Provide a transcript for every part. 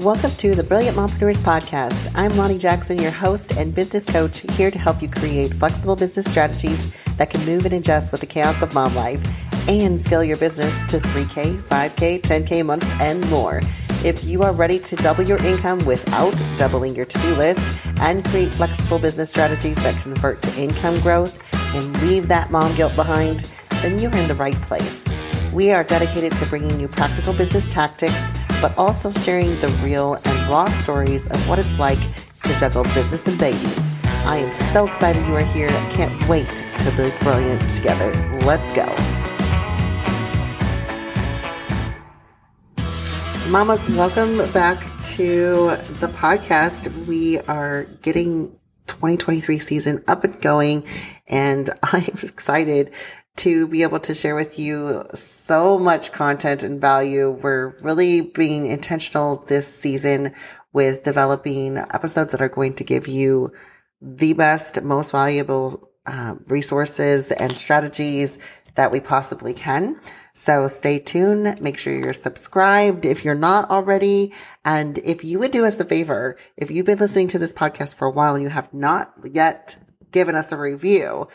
Welcome to the Brilliant Mompreneurs Podcast. I'm Lonnie Jackson, your host and business coach, here to help you create flexible business strategies that can move and adjust with the chaos of mom life and scale your business to 3K, 5K, 10K a month, and more. If you are ready to double your income without doubling your to-do list and create flexible business strategies that convert to income growth and leave that mom guilt behind, then you're in the right place. We are dedicated to bringing you practical business tactics, but also sharing the real and raw stories of what it's like to juggle business and babies. I am so excited you are here. I can't wait to be brilliant together. Let's go. Mamas, welcome back to the podcast. We are getting 2023 season up and going, and I'm excited to be able to share with you so much content and value. We're really being intentional this season with developing episodes that are going to give you the best, most valuable resources and strategies that we possibly can. So stay tuned. Make sure you're subscribed if you're not already. And if you would do us a favor, if you've been listening to this podcast for a while and you have not yet given us a review,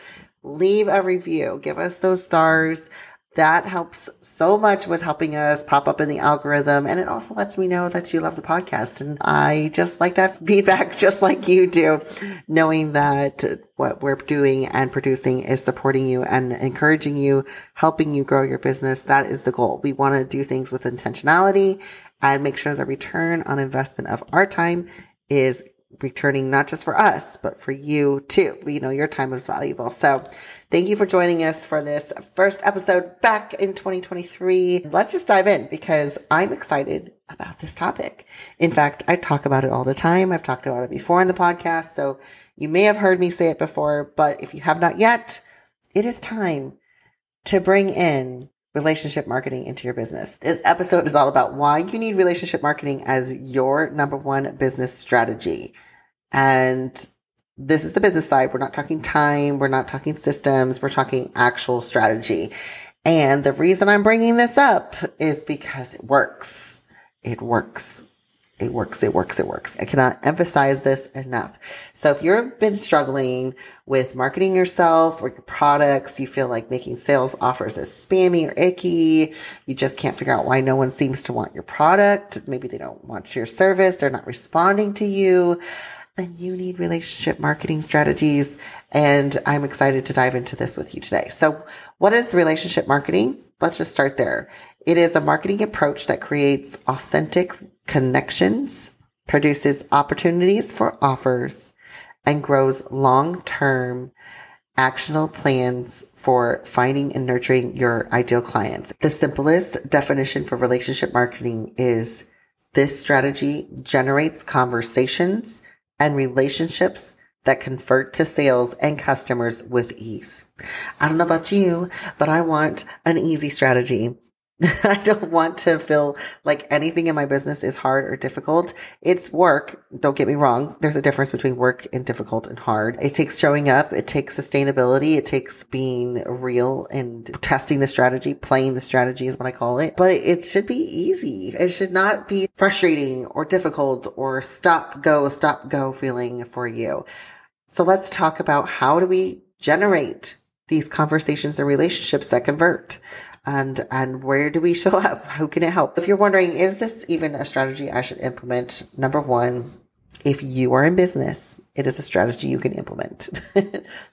leave a review. Give us those stars. That helps so much with helping us pop up in the algorithm. And it also lets me know that you love the podcast. And I just like that feedback, just like you do, knowing that what we're doing and producing is supporting you and encouraging you, helping you grow your business. That is the goal. We want to do things with intentionality and make sure the return on investment of our time is returning, not just for us, but for you too. You know, your time is valuable. So thank you for joining us for this first episode back in 2023. Let's just dive in because I'm excited about this topic. In fact, I talk about it all the time. I've talked about it before in the podcast, so you may have heard me say it before, but if you have not yet, it is time to bring in relationship marketing into your business. This episode is all about why you need relationship marketing as your number one business strategy. And this is the business side. We're not talking time. We're not talking systems. We're talking actual strategy. And the reason I'm bringing this up is because it works. It works. I cannot emphasize this enough. So if you've been struggling with marketing yourself or your products, you feel like making sales offers is spammy or icky, you just can't figure out why no one seems to want your product, maybe they don't want your service, they're not responding to you, then you need relationship marketing strategies. And I'm excited to dive into this with you today. So what is relationship marketing? Let's just start there. It is a marketing approach that creates authentic connections, produces opportunities for offers, and grows long-term actionable plans for finding and nurturing your ideal clients. The simplest definition for relationship marketing is this strategy generates conversations and relationships that convert to sales and customers with ease. I don't know about you, but I want an easy strategy. I don't want to feel like anything in my business is hard or difficult. It's work. Don't get me wrong. There's a difference between work and difficult and hard. It takes showing up. It takes sustainability. It takes being real and testing the strategy, playing the strategy is what I call it. But it should be easy. It should not be frustrating or difficult or stop, go feeling for you. So let's talk about how do we generate these conversations and relationships that convert. And where do we show up? Who can it help? If you're wondering, is this even a strategy I should implement? Number one, if you are in business, it is a strategy you can implement.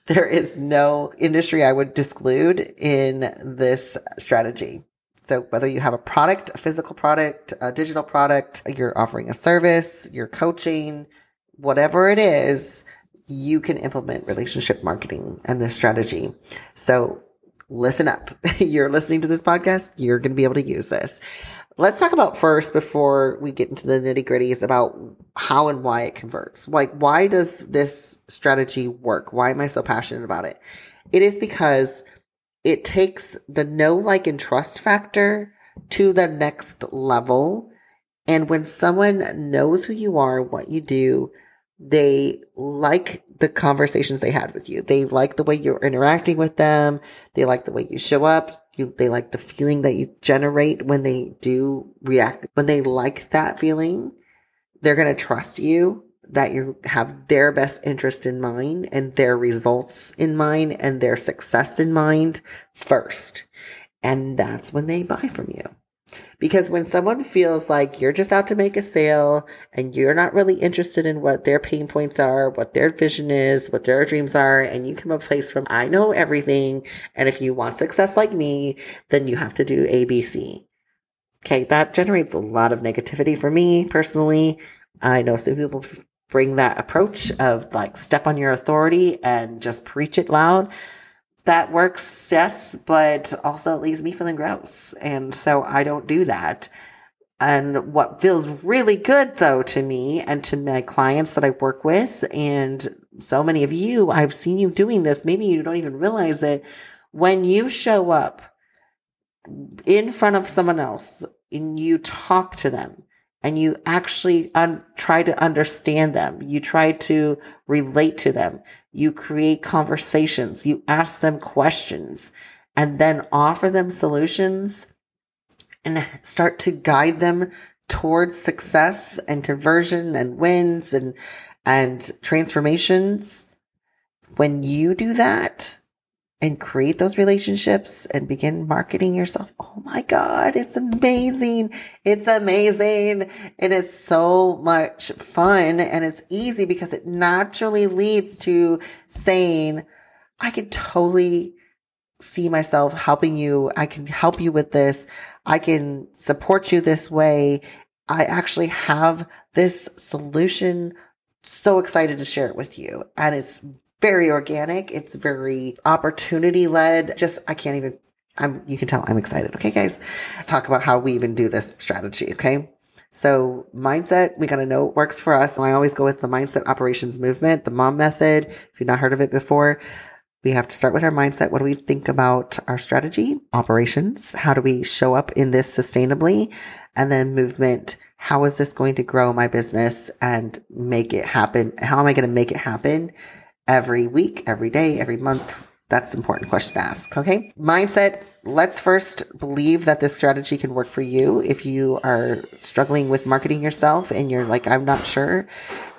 There is no industry I would disclude in this strategy. So whether you have a product, a physical product, a digital product, you're offering a service, you're coaching, whatever it is, you can implement relationship marketing and this strategy. So listen up. You're listening to this podcast. You're going to be able to use this. Let's talk about first, before we get into the nitty gritties, about how and why it converts. Like, why does this strategy work? Why am I so passionate about it? It is because it takes the know, like, and trust factor to the next level. And when someone knows who you are, what you do, they like the conversations they had with you. They like the way you're interacting with them. They like the way you show up. They like the feeling that you generate when they do react. When they like that feeling, They're going to trust you that you have their best interest in mind and their results in mind and their success in mind first. And that's when they buy from you. Because when someone feels like you're just out to make a sale and you're not really interested in what their pain points are, what their vision is, what their dreams are, and you come a place from, I know everything, and if you want success like me, then you have to do ABC. Okay, that generates a lot of negativity for me personally. I know some people bring that approach of like step on your authority and just preach it loud. That works, yes, but also it leaves me feeling gross. And so I don't do that. And what feels really good though to me and to my clients that I work with, and so many of you, I've seen you doing this, maybe you don't even realize it, when you show up in front of someone else and you talk to them, and you actually try to understand them. You try to relate to them. You create conversations. You ask them questions and then offer them solutions and start to guide them towards success and conversion and wins and transformations. When you do that and create those relationships and begin marketing yourself, oh my God, it's amazing. It's amazing. And it's so much fun. And it's easy because it naturally leads to saying, I could totally see myself helping you. I can help you with this. I can support you this way. I actually have this solution. So excited to share it with you. And it's very organic. It's very opportunity led. You can tell I'm excited. Okay, guys, let's talk about how we even do this strategy. Okay. So mindset, we got to know what works for us. And I always go with the mindset operations movement, the MOM method. If you've not heard of it before, we have to start with our mindset. What do we think about our strategy? Operations. How do we show up in this sustainably? And then movement. How is this going to grow my business and make it happen? How am I going to make it happen? Every week, every day, every month. That's an important question to ask. Okay. Mindset. Let's first believe that this strategy can work for you. If you are struggling with marketing yourself and you're like, I'm not sure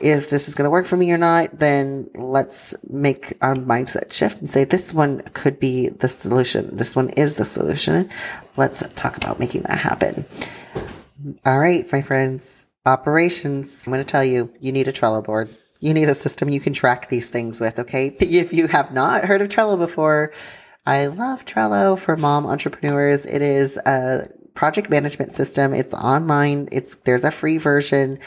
if this is going to work for me or not, then let's make a mindset shift and say, this one could be the solution. This one is the solution. Let's talk about making that happen. All right, my friends, operations. I'm going to tell you, you need a Trello board. You need a system you can track these things with, okay? If you have not heard of Trello before, I love Trello for mom entrepreneurs. It is a project management system. It's online. There's a free version.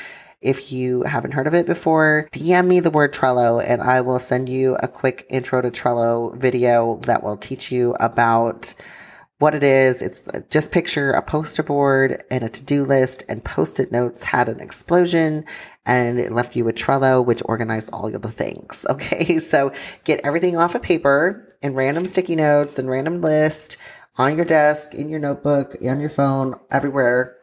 If you haven't heard of it before, DM me the word Trello and I will send you a quick intro to Trello video that will teach you about what it is. It's just picture a poster board and a to-do list, and Post-it notes had an explosion and it left you with Trello, which organized all of the things. Okay. So get everything off of paper and random sticky notes and random list on your desk, in your notebook, on your phone, everywhere,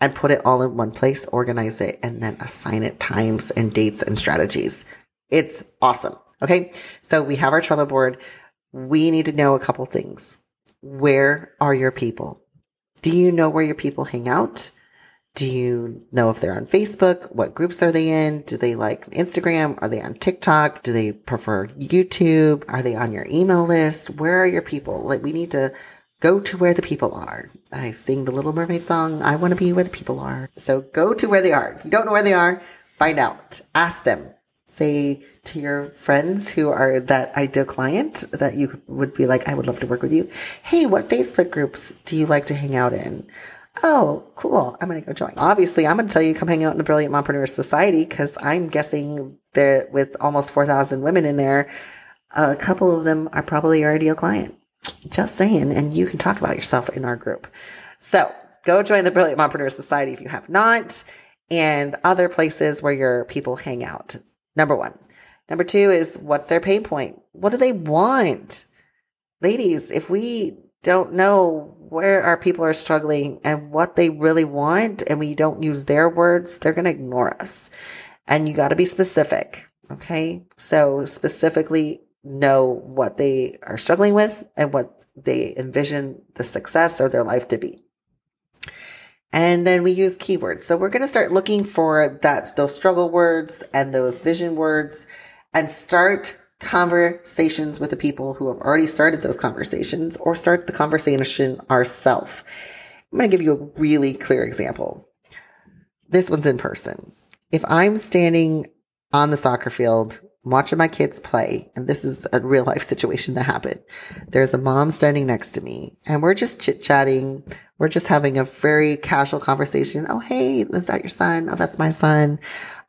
and put it all in one place, organize it, and then assign it times and dates and strategies. It's awesome. Okay. So we have our Trello board. We need to know a couple things. Where are your people? Do you know where your people hang out? Do you know if they're on Facebook? What groups are they in? Do they like Instagram? Are they on TikTok? Do they prefer YouTube? Are they on your email list? Where are your people? Like, we need to go to where the people are. I sing the Little Mermaid song. I want to be where the people are. So go to where they are. If you don't know where they are, find out. Ask them. Say to your friends who are that ideal client that you would be like, I would love to work with you. Hey, what Facebook groups do you like to hang out in? Oh, cool. I'm going to go join. Obviously, I'm going to tell you, come hang out in the Brilliant Mompreneur Society, because I'm guessing that with almost 4,000 women in there, a couple of them are probably your ideal client. Just saying. And you can talk about yourself in our group. So go join the Brilliant Mompreneur Society if you have not, and other places where your people hang out. Number one. Number two is, what's their pain point? What do they want? Ladies, if we don't know where our people are struggling and what they really want, and we don't use their words, they're going to ignore us. And you got to be specific. Okay. So specifically know what they are struggling with and what they envision the success or their life to be. And then we use keywords. So we're going to start looking for that, those struggle words and those vision words, and start conversations with the people who have already started those conversations, or start the conversation ourselves. I'm going to give you a really clear example. This one's in person. If I'm standing on the soccer field watching my kids play, and this is a real life situation that happened, there's a mom standing next to me and we're just chit-chatting. We're just having a very casual conversation. Oh, hey, is that your son? Oh, that's my son.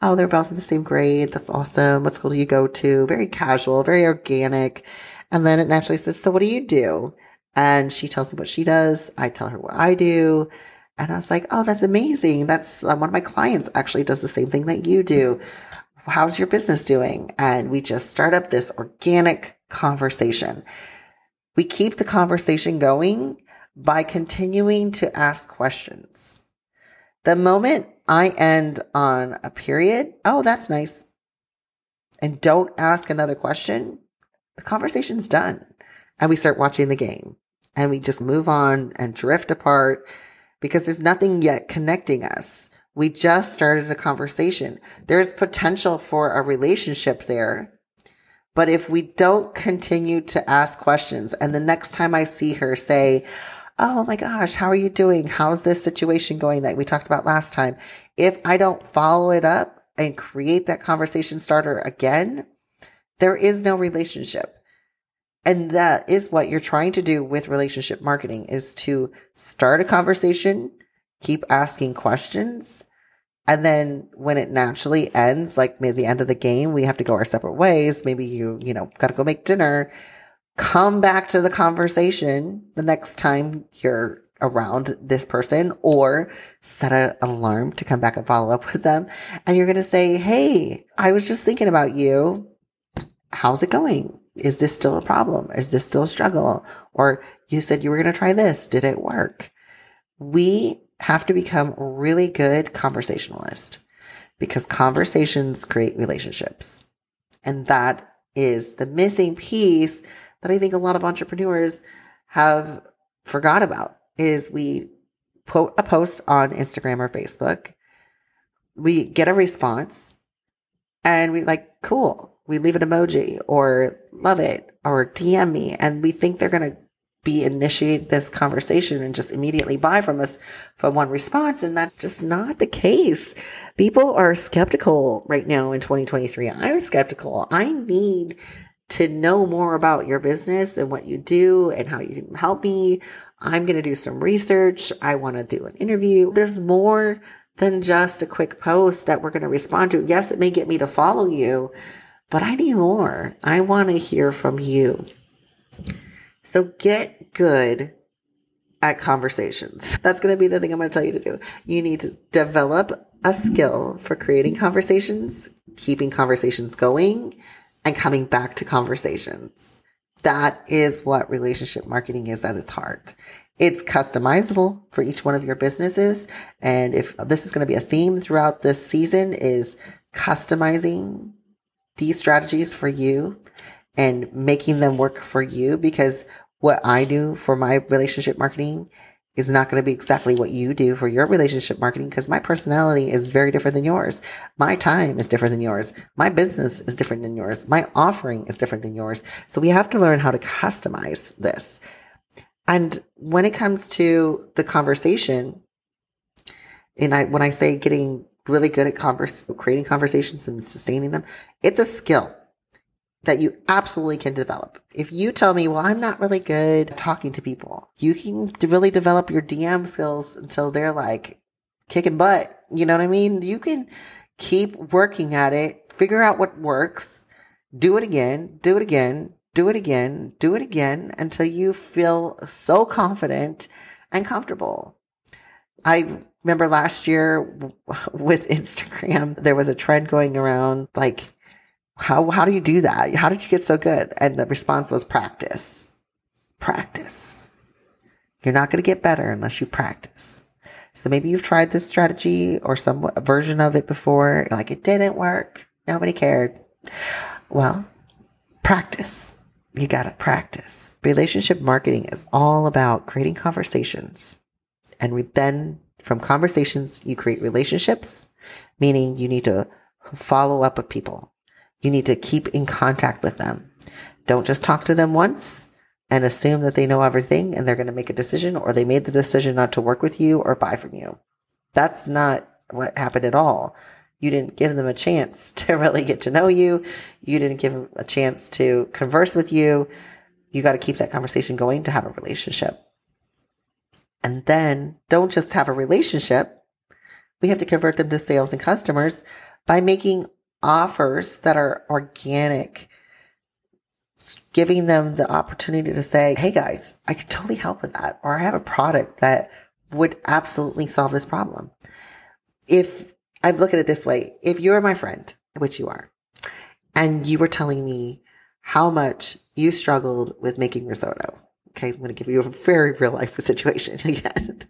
Oh, they're both in the same grade. That's awesome. What school do you go to? Very casual, very organic. And then it naturally says, so what do you do? And she tells me what she does. I tell her what I do. And I was like, oh, that's amazing. That's one of my clients actually does the same thing that you do. How's your business doing? And we just start up this organic conversation. We keep the conversation going by continuing to ask questions. The moment I end on a period, oh, that's nice, and don't ask another question, the conversation's done. And we start watching the game and we just move on and drift apart because there's nothing yet connecting us. We just started a conversation. There's potential for a relationship there. But if we don't continue to ask questions, and the next time I see her say, oh my gosh, how are you doing? How's this situation going that we talked about last time? If I don't follow it up and create that conversation starter again, there is no relationship. And that is what you're trying to do with relationship marketing, is to start a conversation, keep asking questions. And then when it naturally ends, like maybe the end of the game, we have to go our separate ways. Maybe you got to go make dinner. Come back to the conversation the next time you're around this person, or set an alarm to come back and follow up with them. And you're going to say, hey, I was just thinking about you. How's it going? Is this still a problem? Is this still a struggle? Or you said you were going to try this. Did it work? We have to become really good conversationalists, because conversations create relationships. And that is the missing piece that I think a lot of entrepreneurs have forgot about, is we put a post on Instagram or Facebook. We get a response and we like, cool. We leave an emoji or love it or DM me. And we think they're going to initiate this conversation and just immediately buy from us from one response. And that's just not the case. People are skeptical right now in 2023. I'm skeptical. I need to know more about your business and what you do and how you can help me. I'm going to do some research. I want to do an interview. There's more than just a quick post that we're going to respond to. Yes, it may get me to follow you, but I need more. I want to hear from you. So get good at conversations. That's going to be the thing I'm going to tell you to do. You need to develop a skill for creating conversations, keeping conversations going, and coming back to conversations. That is what relationship marketing is at its heart. It's customizable for each one of your businesses. And if this is going to be a theme throughout this season, is customizing these strategies for you and making them work for you, because what I do for my relationship marketing is not going to be exactly what you do for your relationship marketing, because my personality is very different than yours. My time is different than yours. My business is different than yours. My offering is different than yours. So we have to learn how to customize this. And when it comes to the conversation, and when I say getting really good at creating conversations and sustaining them, it's a skill that you absolutely can develop. If you tell me, well, I'm not really good at talking to people, you can really develop your DM skills until they're like kicking butt. You know what I mean? You can keep working at it, figure out what works, do it again, do it again, do it again, do it again, until you feel so confident and comfortable. I remember last year with Instagram, there was a trend going around like, How do you do that? How did you get so good? And the response was practice. Practice. You're not going to get better unless you practice. So maybe you've tried this strategy or some version of it before. You're like, it didn't work. Nobody cared. Well, practice. You got to practice. Relationship marketing is all about creating conversations and then From conversations, you create relationships, meaning you need to follow up with people. You need to keep in contact with them. Don't just talk to them once and assume that they know everything and they're going to make a decision, or they made the decision not to work with you or buy from you. That's not what happened at all. You didn't give them a chance to really get to know you. You didn't give them a chance to converse with you. You got to keep that conversation going to have a relationship. And then don't just have a relationship. We have to convert them to sales and customers by making offers that are organic, giving them the opportunity to say, hey guys, I could totally help with that. Or I have a product that would absolutely solve this problem. If I look at it this way, if you're my friend, which you are, and you were telling me how much you struggled with making risotto. Okay, I'm going to give you a very real life situation again.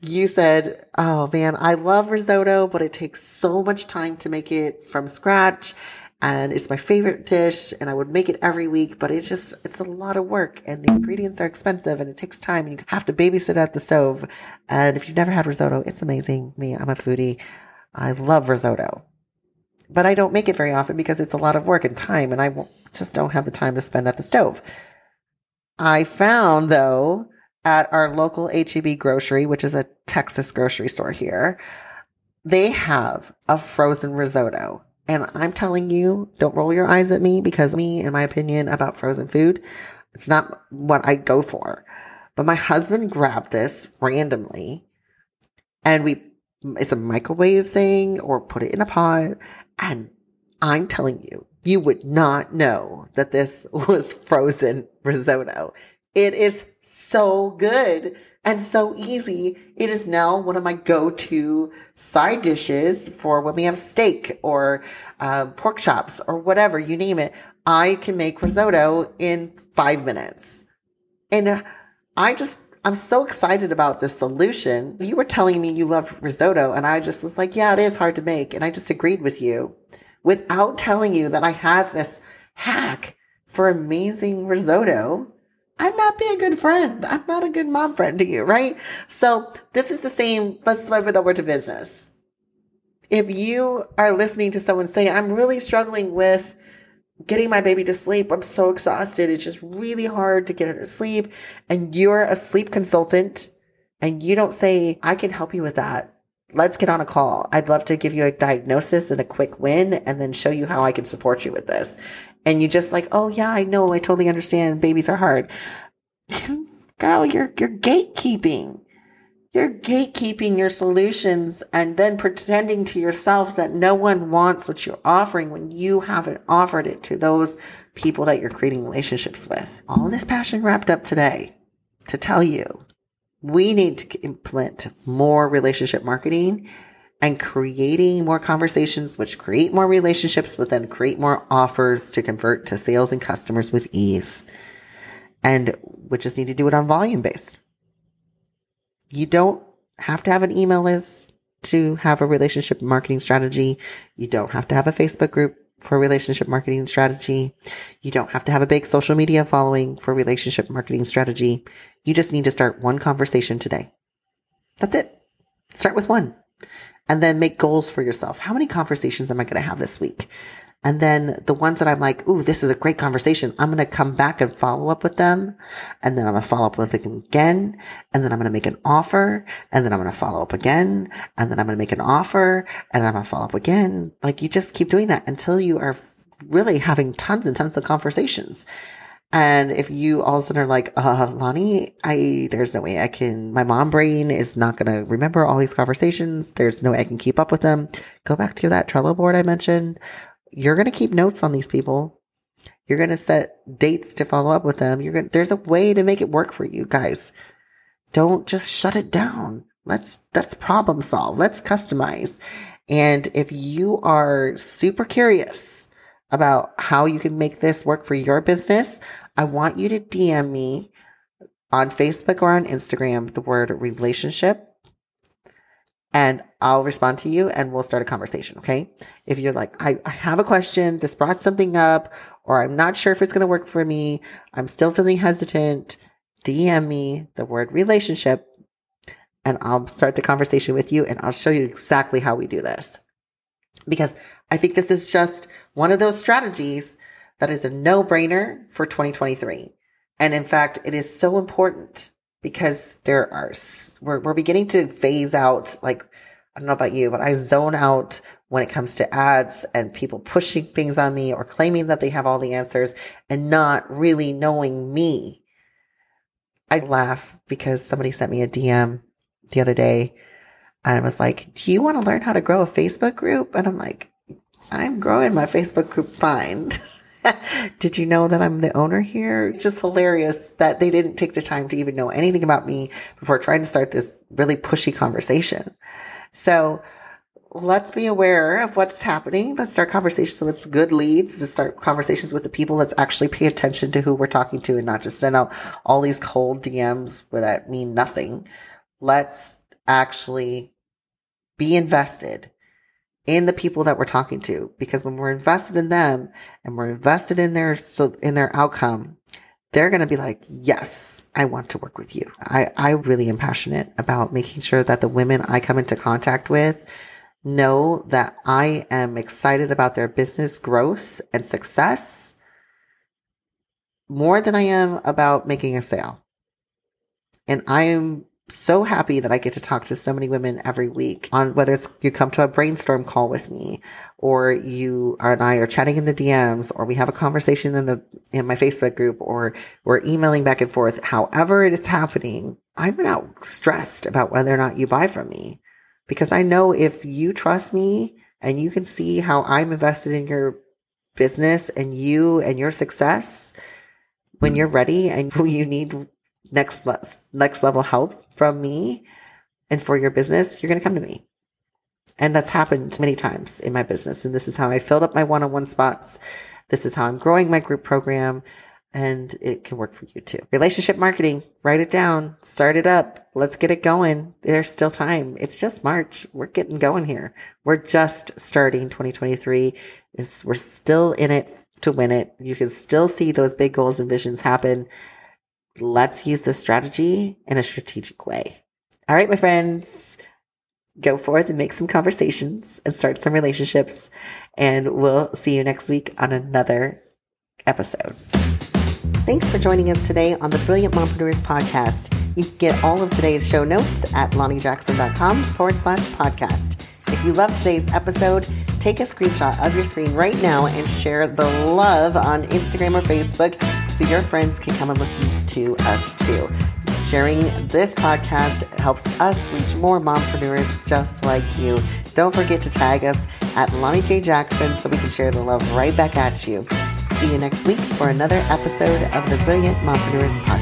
You said, oh man, I love risotto, but it takes so much time to make it from scratch. And it's my favorite dish and I would make it every week, but it's a lot of work and the ingredients are expensive and it takes time and you have to babysit at the stove. And if you've never had risotto, it's amazing. Me, I'm a foodie. I love risotto, but I don't make it very often because it's a lot of work and time and I just don't have the time to spend at the stove. I found, though, at our local H-E-B grocery, which is a Texas grocery store here, they have a frozen risotto. And I'm telling you, don't roll your eyes at me because me and my opinion about frozen food, it's not what I go for. But my husband grabbed this randomly and it's a microwave thing or put it in a pot. And I'm telling you, you would not know that this was frozen risotto. It is so good and so easy. It is now one of my go-to side dishes for when we have steak or pork chops or whatever, you name it. I can make risotto in 5 minutes. And I'm so excited about this solution. You were telling me you love risotto and I just was like, yeah, it is hard to make. And I just agreed with you without telling you that I had this hack for amazing risotto. I'm not being a good friend. I'm not a good mom friend to you, right? So this is the same. Let's flip it over to business. If you are listening to someone say, I'm really struggling with getting my baby to sleep. I'm so exhausted. It's just really hard to get her to sleep. And you're a sleep consultant and you don't say, I can help you with that. Let's get on a call. I'd love to give you a diagnosis and a quick win and then show you how I can support you with this. And you just like, oh yeah, I know. I totally understand. Babies are hard. Girl, you're gatekeeping. You're gatekeeping your solutions and then pretending to yourself that no one wants what you're offering when you haven't offered it to those people that you're creating relationships with. All this passion wrapped up today to tell you, we need to implement more relationship marketing and creating more conversations, which create more relationships, but then create more offers to convert to sales and customers with ease. And we just need to do it on volume based. You don't have to have an email list to have a relationship marketing strategy. You don't have to have a Facebook group for relationship marketing strategy. You don't have to have a big social media following for relationship marketing strategy. You just need to start one conversation today. That's it. Start with one and then make goals for yourself. How many conversations am I going to have this week? And then the ones that I'm like, ooh, this is a great conversation. I'm going to come back and follow up with them. And then I'm going to follow up with them again. And then I'm going to make an offer. And then I'm going to follow up again. And then I'm going to make an offer. And then I'm going to follow up again. Like, you just keep doing that until you are really having tons and tons of conversations. And if you all of a sudden are like, Lonnie, there's no way I can, my mom brain is not going to remember all these conversations. There's no way I can keep up with them. Go back to that Trello board I mentioned. You're going to keep notes on these people. You're going to set dates to follow up with them. There's a way to make it work for you guys. Don't just shut it down. Let's problem solve. Let's customize. And if you are super curious about how you can make this work for your business, I want you to DM me on Facebook or on Instagram, the word relationship. And I'll respond to you and we'll start a conversation, okay? If you're like, I have a question, this brought something up, or I'm not sure if it's going to work for me, I'm still feeling hesitant, DM me the word relationship, and I'll start the conversation with you and I'll show you exactly how we do this. Because I think this is just one of those strategies that is a no-brainer for 2023. And in fact, it is so important because there are, we're beginning to phase out, like, I don't know about you, but I zone out when it comes to ads and people pushing things on me or claiming that they have all the answers and not really knowing me. I laugh because somebody sent me a DM the other day and was like, do you want to learn how to grow a Facebook group? And I'm like, I'm growing my Facebook group fine. Did you know that I'm the owner here? Just hilarious that they didn't take the time to even know anything about me before trying to start this really pushy conversation. So let's be aware of what's happening. Let's start conversations with good leads. Let's start conversations with the people. Let's actually pay attention to who we're talking to and not just send out all these cold DMs where that mean nothing. Let's actually be invested in the people that we're talking to, because when we're invested in them and we're invested in their outcome, they're going to be like, yes, I want to work with you. I really am passionate about making sure that the women I come into contact with know that I am excited about their business growth and success more than I am about making a sale. And I am so happy that I get to talk to so many women every week on whether it's you come to a brainstorm call with me or you and I are chatting in the DMs or we have a conversation in my Facebook group or we're emailing back and forth. However it's happening, I'm not stressed about whether or not you buy from me because I know if you trust me and you can see how I'm invested in your business and you and your success, when you're ready and you need next level help from me and for your business, you're going to come to me. And that's happened many times in my business. And this is how I filled up my one-on-one spots. This is how I'm growing my group program, and it can work for you too. Relationship marketing, write it down, start it up. Let's get it going. There's still time. It's just March. We're getting going here. We're just starting 2023. We're still in it to win it. You can still see those big goals and visions happen. Let's use this strategy in a strategic way. All right, my friends, go forth and make some conversations and start some relationships. And we'll see you next week on another episode. Thanks for joining us today on the Brilliant Mompreneurs Podcast. You can get all of today's show notes at lonniejackson.com/podcast. If you love today's episode, take a screenshot of your screen right now and share the love on Instagram or Facebook so your friends can come and listen to us too. Sharing this podcast helps us reach more mompreneurs just like you. Don't forget to tag us at Lonnie J. Jackson so we can share the love right back at you. See you next week for another episode of the Brilliant Mompreneurs Podcast.